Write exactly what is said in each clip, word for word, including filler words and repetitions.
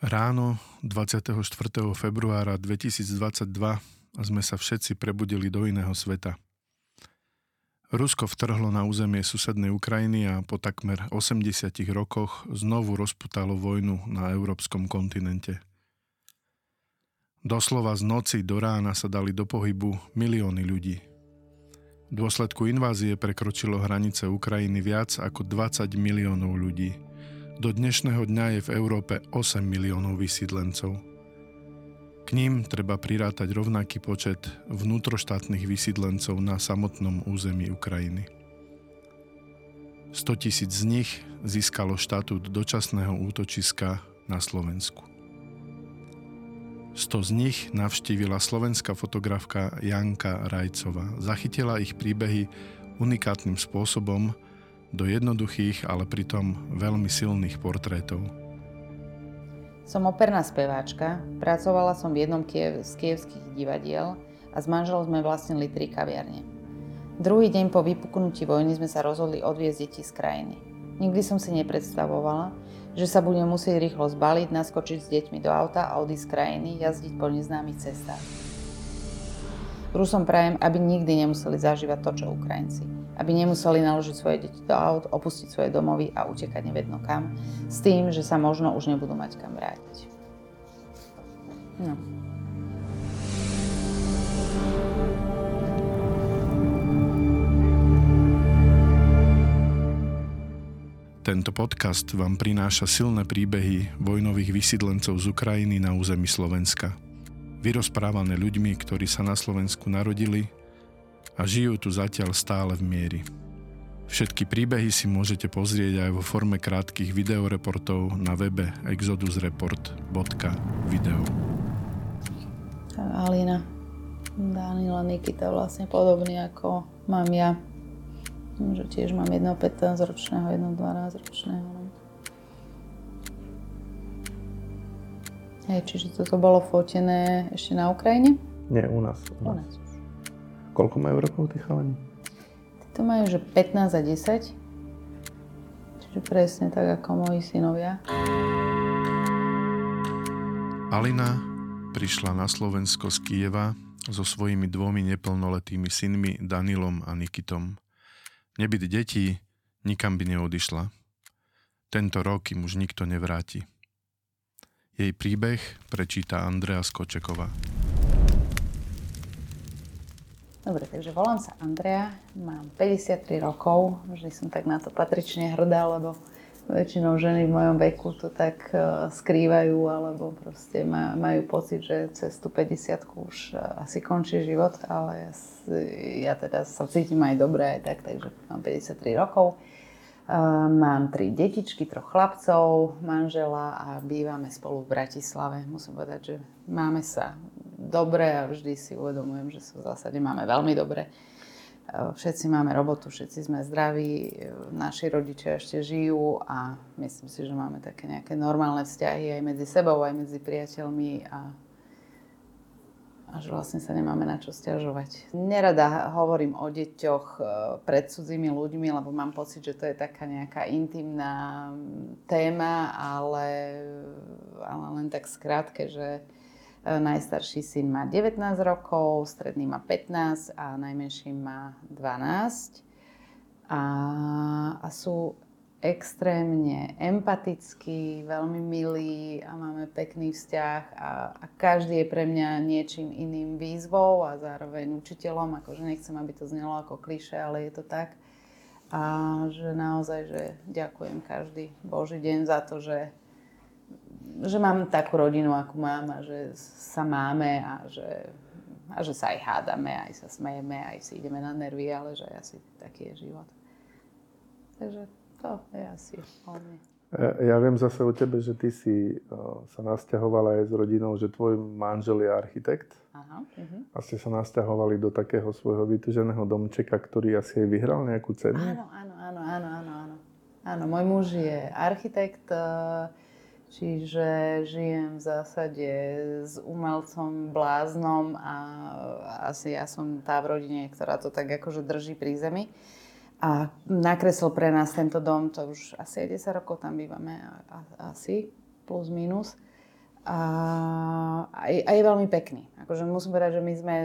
Ráno dvadsiateho štvrtého februára dvetisícdvadsaťdva sme sa všetci prebudili do iného sveta. Rusko vtrhlo na územie susednej Ukrajiny a po takmer osemdesiatich rokoch znovu rozputalo vojnu na európskom kontinente. Doslova z noci do rána sa dali do pohybu milióny ľudí. V dôsledku invázie prekročilo hranice Ukrajiny viac ako dvadsať miliónov ľudí. Do dnešného dňa je v Európe osem miliónov vysídlencov. K ním treba prirátať rovnaký počet vnútroštátnych vysídlencov na samotnom území Ukrajiny. sto tisíc z nich získalo štatút dočasného útočiska na Slovensku. sto z nich navštívila slovenská fotografka Janka Rajcová. Zachytila ich príbehy unikátnym spôsobom do jednoduchých, ale pritom veľmi silných portrétov. Som operná speváčka, pracovala som v jednom kiev- z kievských divadiel a s manželom sme vlastnili tri kaviarne. Druhý deň po vypuknutí vojny sme sa rozhodli odviezť deti z krajiny. Nikdy som si nepredstavovala, že sa budem musieť rýchlo zbaliť, naskočiť s deťmi do auta a odísť z krajiny, jazdiť po neznámych cestách. Rusom prajem, aby nikdy nemuseli zažívať to, čo Ukrajinci. Aby nemuseli naložiť svoje deti do aut, opustiť svoje domovy a utekať nevedno kam, s tým, že sa možno už nebudú mať kam vrátiť. No. Tento podcast vám prináša silné príbehy vojnových vysídlencov z Ukrajiny na území Slovenska. Vyrozprávané ľuďmi, ktorí sa na Slovensku narodili a žijú tu zatiaľ stále v mieri. Všetky príbehy si môžete pozrieť aj vo forme krátkych videoreportov na webe exodus report bodka video. Alina, Danila, Nikita vlastne podobný ako mám ja. Že tiež mám jedno pätnásťročného, jedno dvanásťročného. Hej, čiže toto bolo fotené ešte na Ukrajine? Nie, u nás. U nás. Koľko majú rokov tí chalani? Títo majú, že pätnásť a desať. Čiže presne tak ako moji synovia. Alina prišla na Slovensko z Kyjeva so svojimi dvomi neplnoletými synmi Danilom a Nikitom. Nebyť detí, nikam by neodišla. Tento rok im už nikto nevráti. Jej príbeh prečíta Andrea Skočeková. Dobre, takže volám sa Andrea, mám päťdesiattri rokov, vždy som tak na to patrične hrdá, lebo väčšinou ženy v mojom veku to tak skrývajú, alebo proste majú pocit, že cez tú päťdesiatku už asi končí život, ale ja, ja teda sa cítim aj dobre aj tak, takže mám päťdesiattri rokov. Mám tri detičky, troch chlapcov, manžela a bývame spolu v Bratislave. Musím povedať, že máme sa dobre a vždy si uvedomujem, že sa v zásade máme veľmi dobre. Všetci máme robotu, všetci sme zdraví, naši rodičia ešte žijú a myslím si, že máme také nejaké normálne vzťahy aj medzi sebou, aj medzi priateľmi a, a že vlastne sa nemáme na čo sťažovať. Nerada hovorím o deťoch pred cudzými ľuďmi, lebo mám pocit, že to je taká nejaká intimná téma, ale, ale len tak skrátke, že najstarší syn má devätnásť rokov, stredný má pätnásť a najmenší má dvanásť. A, a sú extrémne empatickí, veľmi milí a máme pekný vzťah a, a každý je pre mňa niečím iným výzvou a zároveň učiteľom, akože nechcem, aby to znelo ako klišé, ale je to tak. A že naozaj, že ďakujem každý Boží deň za to, že, že mám takú rodinu, akú mám a že sa máme a že, a že sa aj hádame, aj sa smejeme, aj si ideme na nervy, ale že asi taký je život. Takže to je asi o mne. Ja viem zase o tebe, že ty si uh, sa nasťahovala aj s rodinou, že tvoj manžel je architekt. Aha, uh-huh. A ste sa nasťahovali do takého svojho vytúženého domčeka, ktorý asi aj vyhral nejakú cenu. Áno, áno, áno, áno, áno, áno. Áno, môj muž je architekt, uh, čiže žijem v zásade s umelcom, bláznom a asi ja som tá v rodine, ktorá to tak akože drží pri zemi. A nakreslil pre nás tento dom, to už asi desať rokov tam bývame, asi, plus minus. A, a je veľmi pekný. Akože musím povedať, že my sme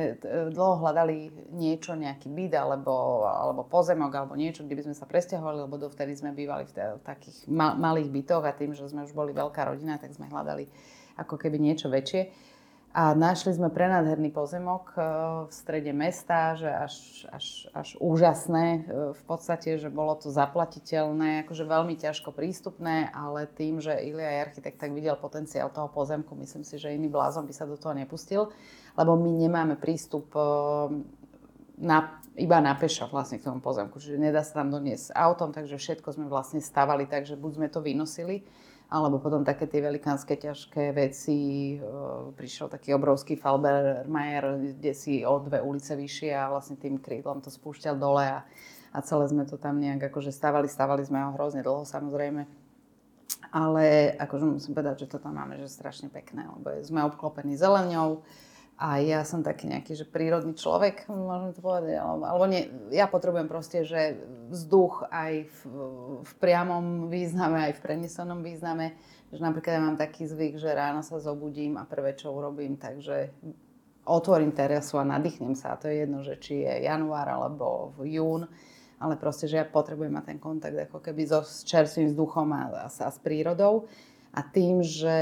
dlho hľadali niečo, nejaký byt alebo, alebo pozemok alebo niečo, kde by sme sa presťahovali, lebo dovtedy sme bývali v, t- v takých ma- malých bytoch a tým, že sme už boli veľká rodina, tak sme hľadali ako keby niečo väčšie. A našli sme prenádherný pozemok v strede mesta, že až, až, až úžasné v podstate, že bolo to zaplatiteľné, akože veľmi ťažko prístupné, ale tým, že Ilija je architekt, tak videl potenciál toho pozemku, myslím si, že iný blázon by sa do toho nepustil, lebo my nemáme prístup na, iba na peša vlastne k tomu pozemku, čiže nedá sa tam doniesť autom, takže všetko sme vlastne stavali, takže buď sme to vynosili, alebo potom také tie velikánske ťažké veci, e, prišiel taký obrovský Falbermeier, kde si o dve ulice vyššie a vlastne tým krídlom to spúšťal dole a, a celé sme to tam nejak akože stávali, stávali sme ho hrozne dlho samozrejme. Ale akože musím povedať, že to tam máme, že strašne pekné, lebo sme obklopení zeleňou a ja som taký nejaký, že prírodný človek, môžem to povedať, alebo, alebo nie, ja potrebujem proste, že vzduch aj v, v priamom význame, aj v prenesenom význame, že napríklad ja mám taký zvyk, že ráno sa zobudím a prvé, čo urobím, takže otvorím terasu a nadýchnem sa, a to je jedno, že či je január alebo jún, ale proste, že ja potrebujem mať ten kontakt ako keby so, s čerstvým vzduchom a, a, a s prírodou. A tým, že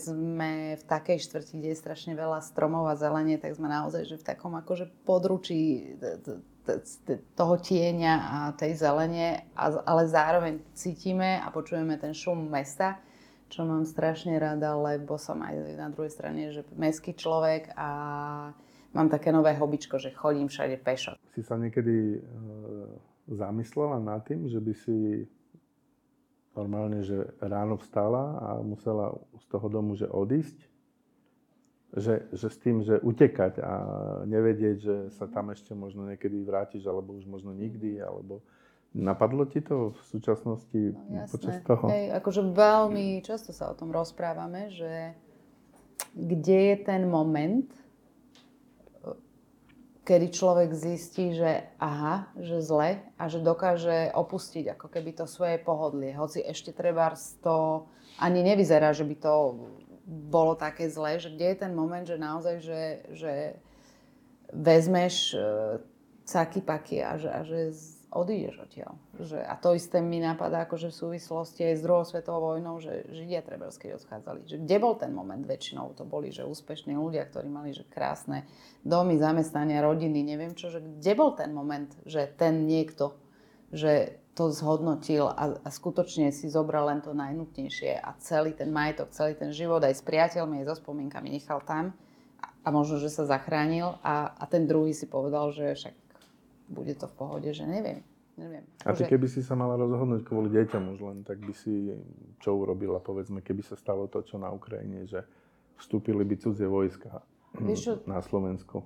sme v takej štvrti, kde je strašne veľa stromov a zelenie, tak sme naozaj že v takom akože područí toho tieňa a tej zelene, ale zároveň cítime a počujeme ten šum mesta, čo mám strašne rada, lebo som aj na druhej strane že mestský človek a mám také nové hobičko, že chodím všade pešo. Si sa niekedy zamyslela nad tým, že by si normálne, že ráno vstala a musela z toho domu, že odísť, že, že s tým, že utekať a nevedieť, že sa tam ešte možno niekedy vrátiš, alebo už možno nikdy, alebo napadlo ti to v súčasnosti no, počas toho? Hej, akože veľmi často sa o tom rozprávame, že kde je ten moment, kedy človek zistí, že aha, že zle a že dokáže opustiť ako keby to svoje pohodlie. Hoci ešte trebárs to ani nevyzerá, že by to bolo také zle, že kde je ten moment, že naozaj, že, že vezmeš caky paky a že, a že odídeš odtiaľ. Že, a to isté mi napadá akože v súvislosti aj s druhou svetovou vojnou, že Židia trebárs keď odchádzali. Že kde bol ten moment väčšinou? To boli že úspešní ľudia, ktorí mali že krásne domy, zamestnania, rodiny, neviem čo. Že kde bol ten moment, že ten niekto že to zhodnotil a, a skutočne si zobral len to najnutnejšie a celý ten majetok, celý ten život aj s priateľmi, aj so spomienkami nechal tam a, a možno, že sa zachránil a, a ten druhý si povedal, že však bude to v pohode, že neviem. neviem. A ty keby si sa mala rozhodnúť kvôli deťom už len, tak by si čo urobila, povedzme, keby sa stalo to, čo na Ukrajine, že vstúpili by cudzie vojska Víš, na Slovensku?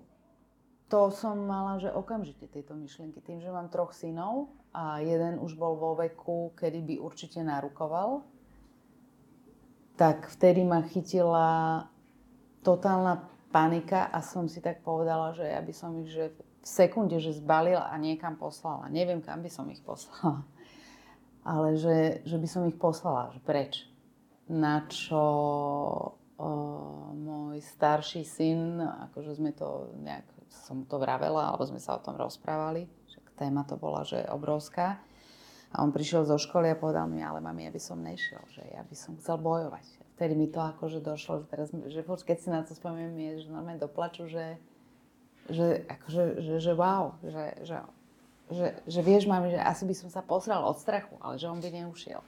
To som mala, že okamžite tieto myšlienky. Tým, že mám troch synov a jeden už bol vo veku, kedy by určite narukoval, tak vtedy ma chytila totálna panika a som si tak povedala, že ja by som ich, že v sekunde, že zbalila a niekam poslala. Neviem, kam by som ich poslala. Ale že, že by som ich poslala. Že preč? Na čo o, môj starší syn, akože sme to nejak, som to vravela, alebo sme sa o tom rozprávali. Však téma to bola, že obrovská. A on prišiel zo školy a povedal mi, ale mami, ja by som nešiel, že ja by som chcel bojovať. Vtedy mi to akože došlo, že teraz, že keď si na to spomínam, je, že normálne doplaču, že Že, akože, že, že wow, že, že, že, že vieš, mami, že asi by som sa posral od strachu, ale že on by neušiel.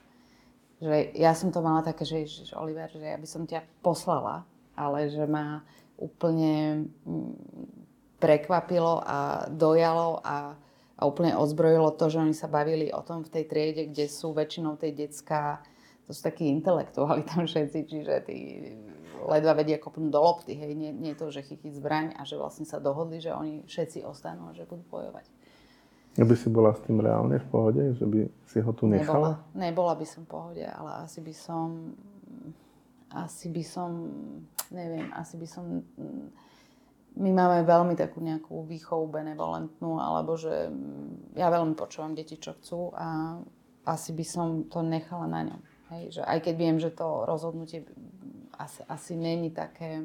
Že ja som to mala také, že, že Oliver, že ja by som ťa poslala, ale že ma úplne prekvapilo a dojalo a, a úplne odzbrojilo to, že oni sa bavili o tom v tej triede, kde sú väčšinou tie decká, to sú takí intelektuáli tam všetci, čiže tí ledva vedia kopnúť do lopty, hej, nie, nie to, že chytiť zbraň a že vlastne sa dohodli, že oni všetci ostanú a že budú bojovať. Aby si bola s tým reálne v pohode, že by si ho tu nechala? Nebola, nebola by som v pohode, ale asi by som, asi by som, neviem, asi by som, my máme veľmi takú nejakú výchovu benevolentnú, alebo že ja veľmi počúvam deti, čo chcú a asi by som to nechala na ňom. Hej, že aj keď viem, že to rozhodnutie asi, asi není také,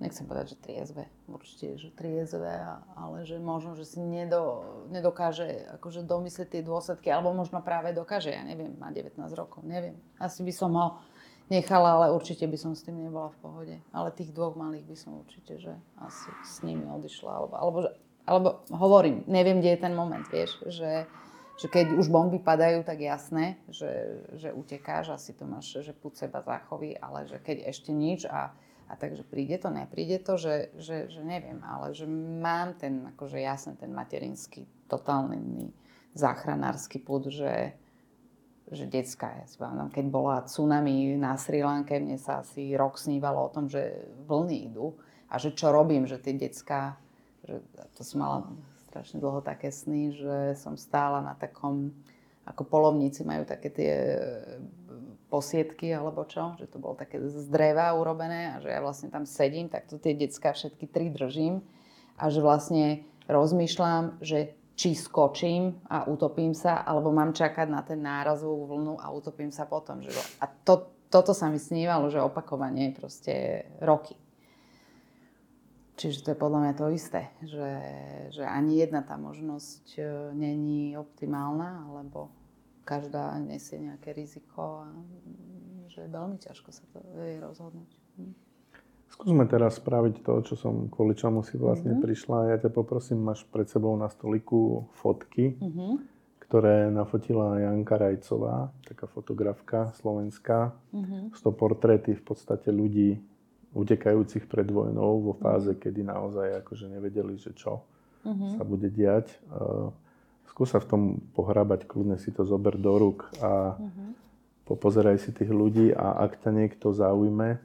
nechcem povedať, že triezve, určite, že triezve, ale že možno, že si nedo, nedokáže akože domyslieť tie dôsledky, alebo možno práve dokáže, ja neviem, má devätnásť rokov, neviem. Asi by som ho nechala, ale určite by som s tým nebola v pohode. Ale tých dvoch malých by som určite, že asi s nimi odišla, alebo, alebo, alebo hovorím, neviem, kde je ten moment, vieš, že... Že keď už bomby padajú, tak jasné, že, že utekáš, asi to máš, že púd seba záchovy, ale že keď ešte nič a, a takže príde to, nepríde to, že, že, že neviem, ale že mám ten, akože jasne ten materinský, totálny záchranársky púd, že, že detská, ja si pamätám, keď bola tsunami na Sri Lanke, mne sa asi rok snívalo o tom, že vlny idú a že čo robím, že tie detská, že to som mala... strašne dlho také sny, že som stála na takom, ako polovníci majú také tie posiedky alebo čo, že to bolo také z dreva urobené a že ja vlastne tam sedím, tak to tie decká všetky tri držím a že vlastne rozmýšľam, že či skočím a utopím sa, alebo mám čakať na ten nárazovú vlnu a utopím sa potom. Že... A to, toto sa mi snívalo, že opakovanie proste roky. Čiže to je podľa mňa to isté, že, že ani jedna tá možnosť není optimálna, alebo každá nesie nejaké riziko a že veľmi ťažko sa to vie rozhodnúť. Hm. Skúsme teraz spraviť to, čo som, kvôli čomu si vlastne mm-hmm. prišla. Ja ťa poprosím, máš pred sebou na stoliku fotky, mm-hmm. ktoré nafotila Janka Rajcová, taká fotografka slovenská. Mm-hmm. Sú to portréty v podstate ľudí, utekajúcich pred vojnou vo fáze, kedy naozaj akože nevedeli, že čo uh-huh. sa bude diať. Skúsa v tom pohrabať, kľudne si to zober do rúk a uh-huh. popozeraj si tých ľudí a ak ťa niekto zaujme,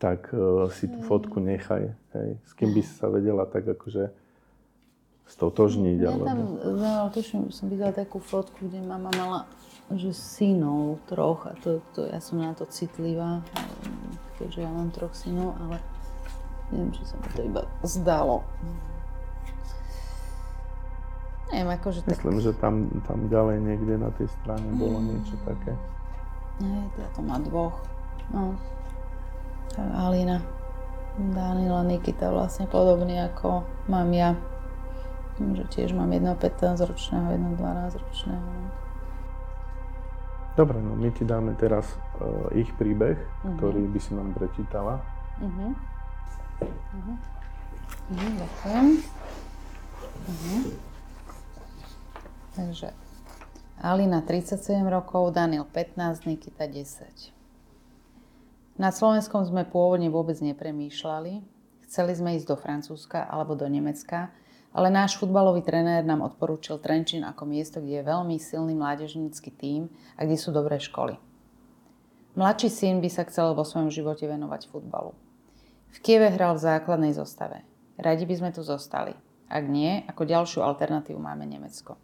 tak uh, si tú fotku nechaj. Hej. S kým by si sa vedela tak akože stotožniť. Ja tam, no, tuším, som videla takú fotku, kde mama mala že synov troch a to, to, ja som na to citlivá. Keďže ja mám troch synov, ale neviem, či sa mi to iba zdalo. Neviem, akože tak... Myslím, že tam, tam ďalej niekde na tej strane bolo mm. niečo také. Hej, teda to má dvoch. No. Alina, Danila, Nikita vlastne podobný ako mám ja. Že tiež mám jedného pätnásťročného, jedného dvanásťročného. Dobre, no my ti dáme teraz uh, ich príbeh, uh-huh. ktorý by si nám prečítala. Uh-huh. Uh-huh. Uh-huh, ďakujem. Uh-huh. Takže Alina tridsaťsedem rokov, Danil pätnásť, Nikita desať. Na Slovenskom sme pôvodne vôbec nepremýšľali. Chceli sme ísť do Francúzska alebo do Nemecka, ale náš futbalový trenér nám odporúčil Trenčín ako miesto, kde je veľmi silný mládežnícky tím a kde sú dobré školy. Mladší syn by sa chcel vo svojom živote venovať futbalu. V Kieve hral v základnej zostave. Radi by sme tu zostali. Ak nie, ako ďalšiu alternatívu máme Nemecko.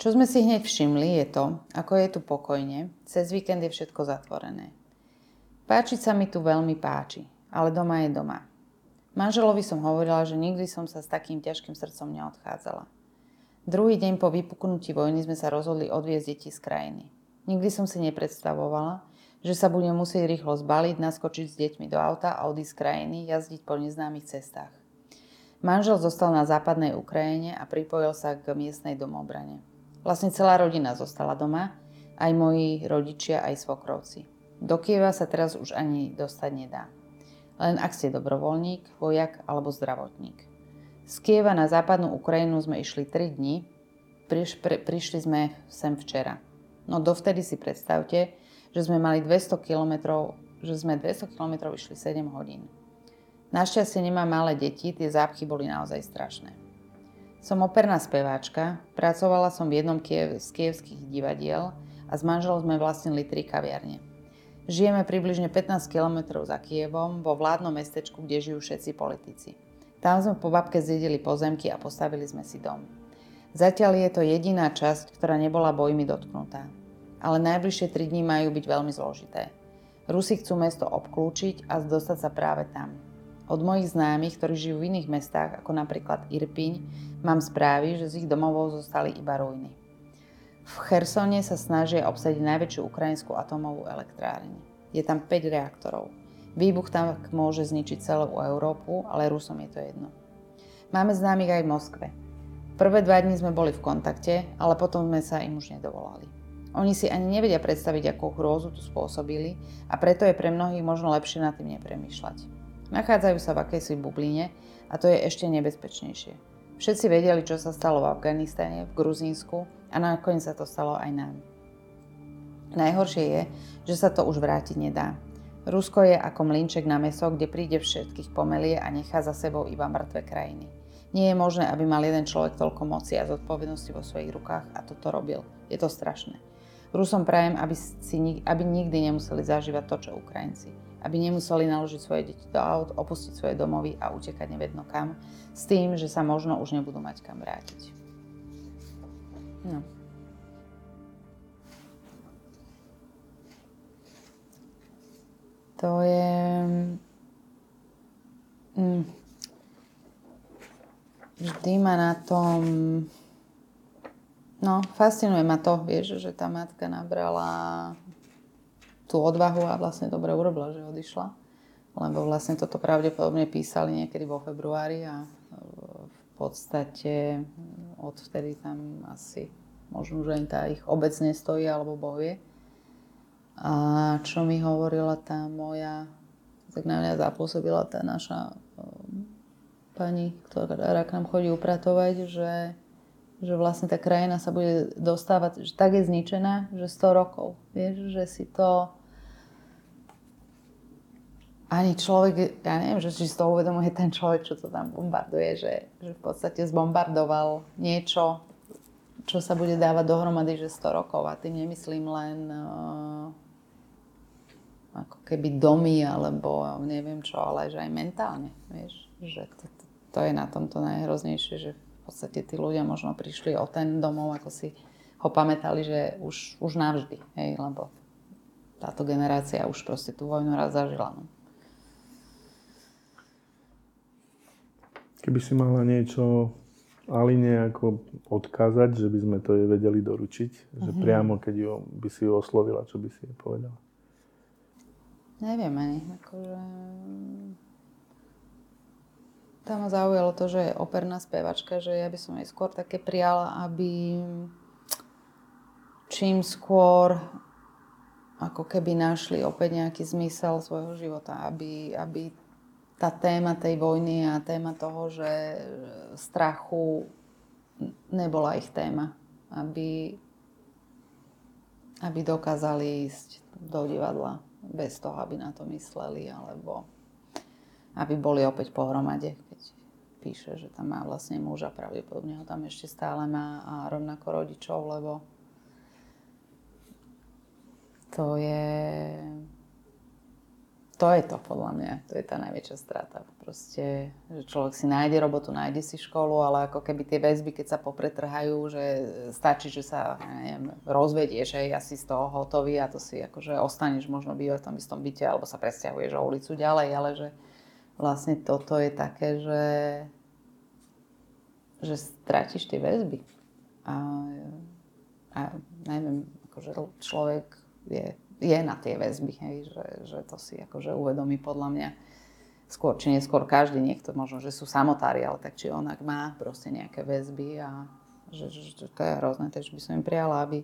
Čo sme si hneď všimli je to, ako je tu pokojne, cez víkend je všetko zatvorené. Páčiť sa mi tu veľmi páči, ale doma je doma. Manželovi som hovorila, že nikdy som sa s takým ťažkým srdcom neodchádzala. Druhý deň po vypuknutí vojny sme sa rozhodli odviezť deti z krajiny. Nikdy som si nepredstavovala, že sa budem musieť rýchlo zbaliť, naskočiť s deťmi do auta a odísť z krajiny, jazdiť po neznámych cestách. Manžel zostal na západnej Ukrajine a pripojil sa k miestnej domobrane. Vlastne celá rodina zostala doma, aj moji rodičia, aj svokrovci. Do Kieva sa teraz už ani dostať nedá. Len ak ste dobrovoľník, vojak alebo zdravotník. Z Kieva na západnú Ukrajinu sme išli tri dni, priš, pri, prišli sme sem včera. No dovtedy si predstavte, že sme mali dvesto kilometrov, že sme dvesto kilometrov išli sedem hodín. Našťastie nemám malé deti, tie zápchy boli naozaj strašné. Som operná speváčka, pracovala som v jednom kiev, z kievských divadiel a s manželom sme vlastnili tri kaviarne. Žijeme približne pätnásť kilometrov za Kievom, vo vládnom mestečku, kde žijú všetci politici. Tam sme po babke zjedili pozemky a postavili sme si dom. Zatiaľ je to jediná časť, ktorá nebola bojmi dotknutá. Ale najbližšie tri dni majú byť veľmi zložité. Rusi chcú mesto obklúčiť a dostať sa práve tam. Od mojich známych, ktorí žijú v iných mestách, ako napríklad Irpiň, mám správy, že z ich domovov zostali iba ruiny. V Chersone sa snažia obsadiť najväčšiu ukrajinskú atomovú elektrárnu. Je tam päť reaktorov. Výbuch tam môže zničiť celú Európu, ale Rusom je to jedno. Máme známych aj v Moskve. Prvé dva dni sme boli v kontakte, ale potom sme sa im už nedovolali. Oni si ani nevedia predstaviť, akú hrôzu tu spôsobili, a preto je pre mnohých možno lepšie nad tým nepremýšľať. Nachádzajú sa v akejsi bubline a to je ešte nebezpečnejšie. Všetci vedeli, čo sa stalo v Afganistane, v Gruzínsku a nakoniec sa to stalo aj nám. Najhoršie je, že sa to už vrátiť nedá. Rusko je ako mlynček na mäso, kde príde všetkých pomelie a nechá za sebou iba mŕtve krajiny. Nie je možné, aby mal jeden človek toľko moci a zodpovednosti vo svojich rukách a toto robil. Je to strašné. Rusom prajem, aby, si, aby nikdy nemuseli zažívať to, čo Ukrajinci. Aby nemuseli naložiť svoje deti do aut, opustiť svoje domovy a utekať nevedno kam, s tým, že sa možno už nebudú mať kam vrátiť. No. To je... Vždy ma na tom... No, fascinuje ma to, vieš, že tá matka nabrala tú odvahu a vlastne dobre urobila, že odišla. Lebo vlastne toto pravdepodobne písali niekedy vo februári a v podstate odvtedy tam asi možno, že tá ich obec nestojí alebo bovie. A čo mi hovorila tá moja, tak na mňa zapôsobila tá naša um, pani, ktorá k nám chodí upratovať, že, že vlastne tá krajina sa bude dostávať, že tak je zničená, že sto rokov. Vieš, že si to... Ani človek, ja neviem, že si to uvedomuje ten človek, čo to tam bombarduje, že, že v podstate zbombardoval niečo, čo sa bude dávať dohromady, že sto rokov. A tým nemyslím len... Uh, ako keby domy, alebo neviem čo, ale že aj mentálne, vieš, že to, to, to je na tomto najhroznejšie, že v podstate tí ľudia možno prišli o ten domov, ako si ho pamätali, že už, už navždy, hej, lebo táto generácia už proste tú vojnu raz zažila. No. Keby si mala niečo Aline ako odkázať, že by sme to jej vedeli doručiť, mm-hmm. že priamo keď ju, by si ju oslovila, čo by si jej povedala? Neviem ani, akože... Tam ma zaujalo to, že je operná spevačka, že ja by som jej skôr také prijala, aby čím skôr ako keby našli opäť nejaký zmysel svojho života, aby, aby tá téma tej vojny a téma toho, že strachu nebola ich téma, aby, aby dokázali ísť do divadla. Bez toho, aby na to mysleli, alebo aby boli opäť pohromade, keď píše, že tam má vlastne muža, pravdepodobne ho tam ešte stále má a rovnako rodičov, lebo to je to, je to podľa mňa, to je tá najväčšia strata. Proste, že človek si nájde robotu, nájde si školu, ale ako keby tie väzby, keď sa popretrhajú, že stačí, že sa, ja neviem, rozvedieš, hej, asi z toho hotový a to si akože ostaneš možno bývať v tom istom byte alebo sa presťahuješ o ulicu ďalej, ale že vlastne toto je také, že že stratíš tie väzby. A, a neviem, akože človek je je na tie väzby, hej, že, že to si akože uvedomí podľa mňa skôr či neskôr každý, niekto možno, že sú samotári, ale tak či onak má proste nejaké väzby a že, že, že to je hrozné, takže by som im prijala, aby,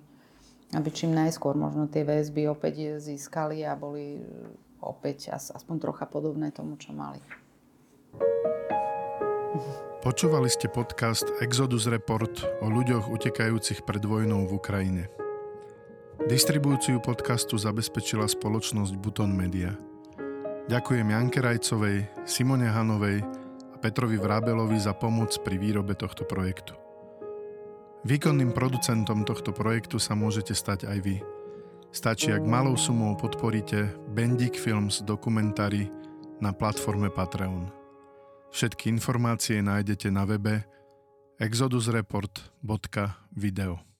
aby čím najskôr možno tie väzby opäť získali a boli opäť as, aspoň trocha podobné tomu, čo mali. Počúvali ste podcast Exodus Report o ľuďoch utekajúcich pred vojnou v Ukrajine. Distribúciu podcastu zabezpečila spoločnosť Buton Media. Ďakujem Janke Rajcovej, Simone Hanovej a Petrovi Vrabelovi za pomoc pri výrobe tohto projektu. Výkonným producentom tohto projektu sa môžete stať aj vy. Stačí, ak malou sumou podporíte Bendik Films dokumentári na platforme Patreon. Všetky informácie nájdete na webe exodus report bodka video.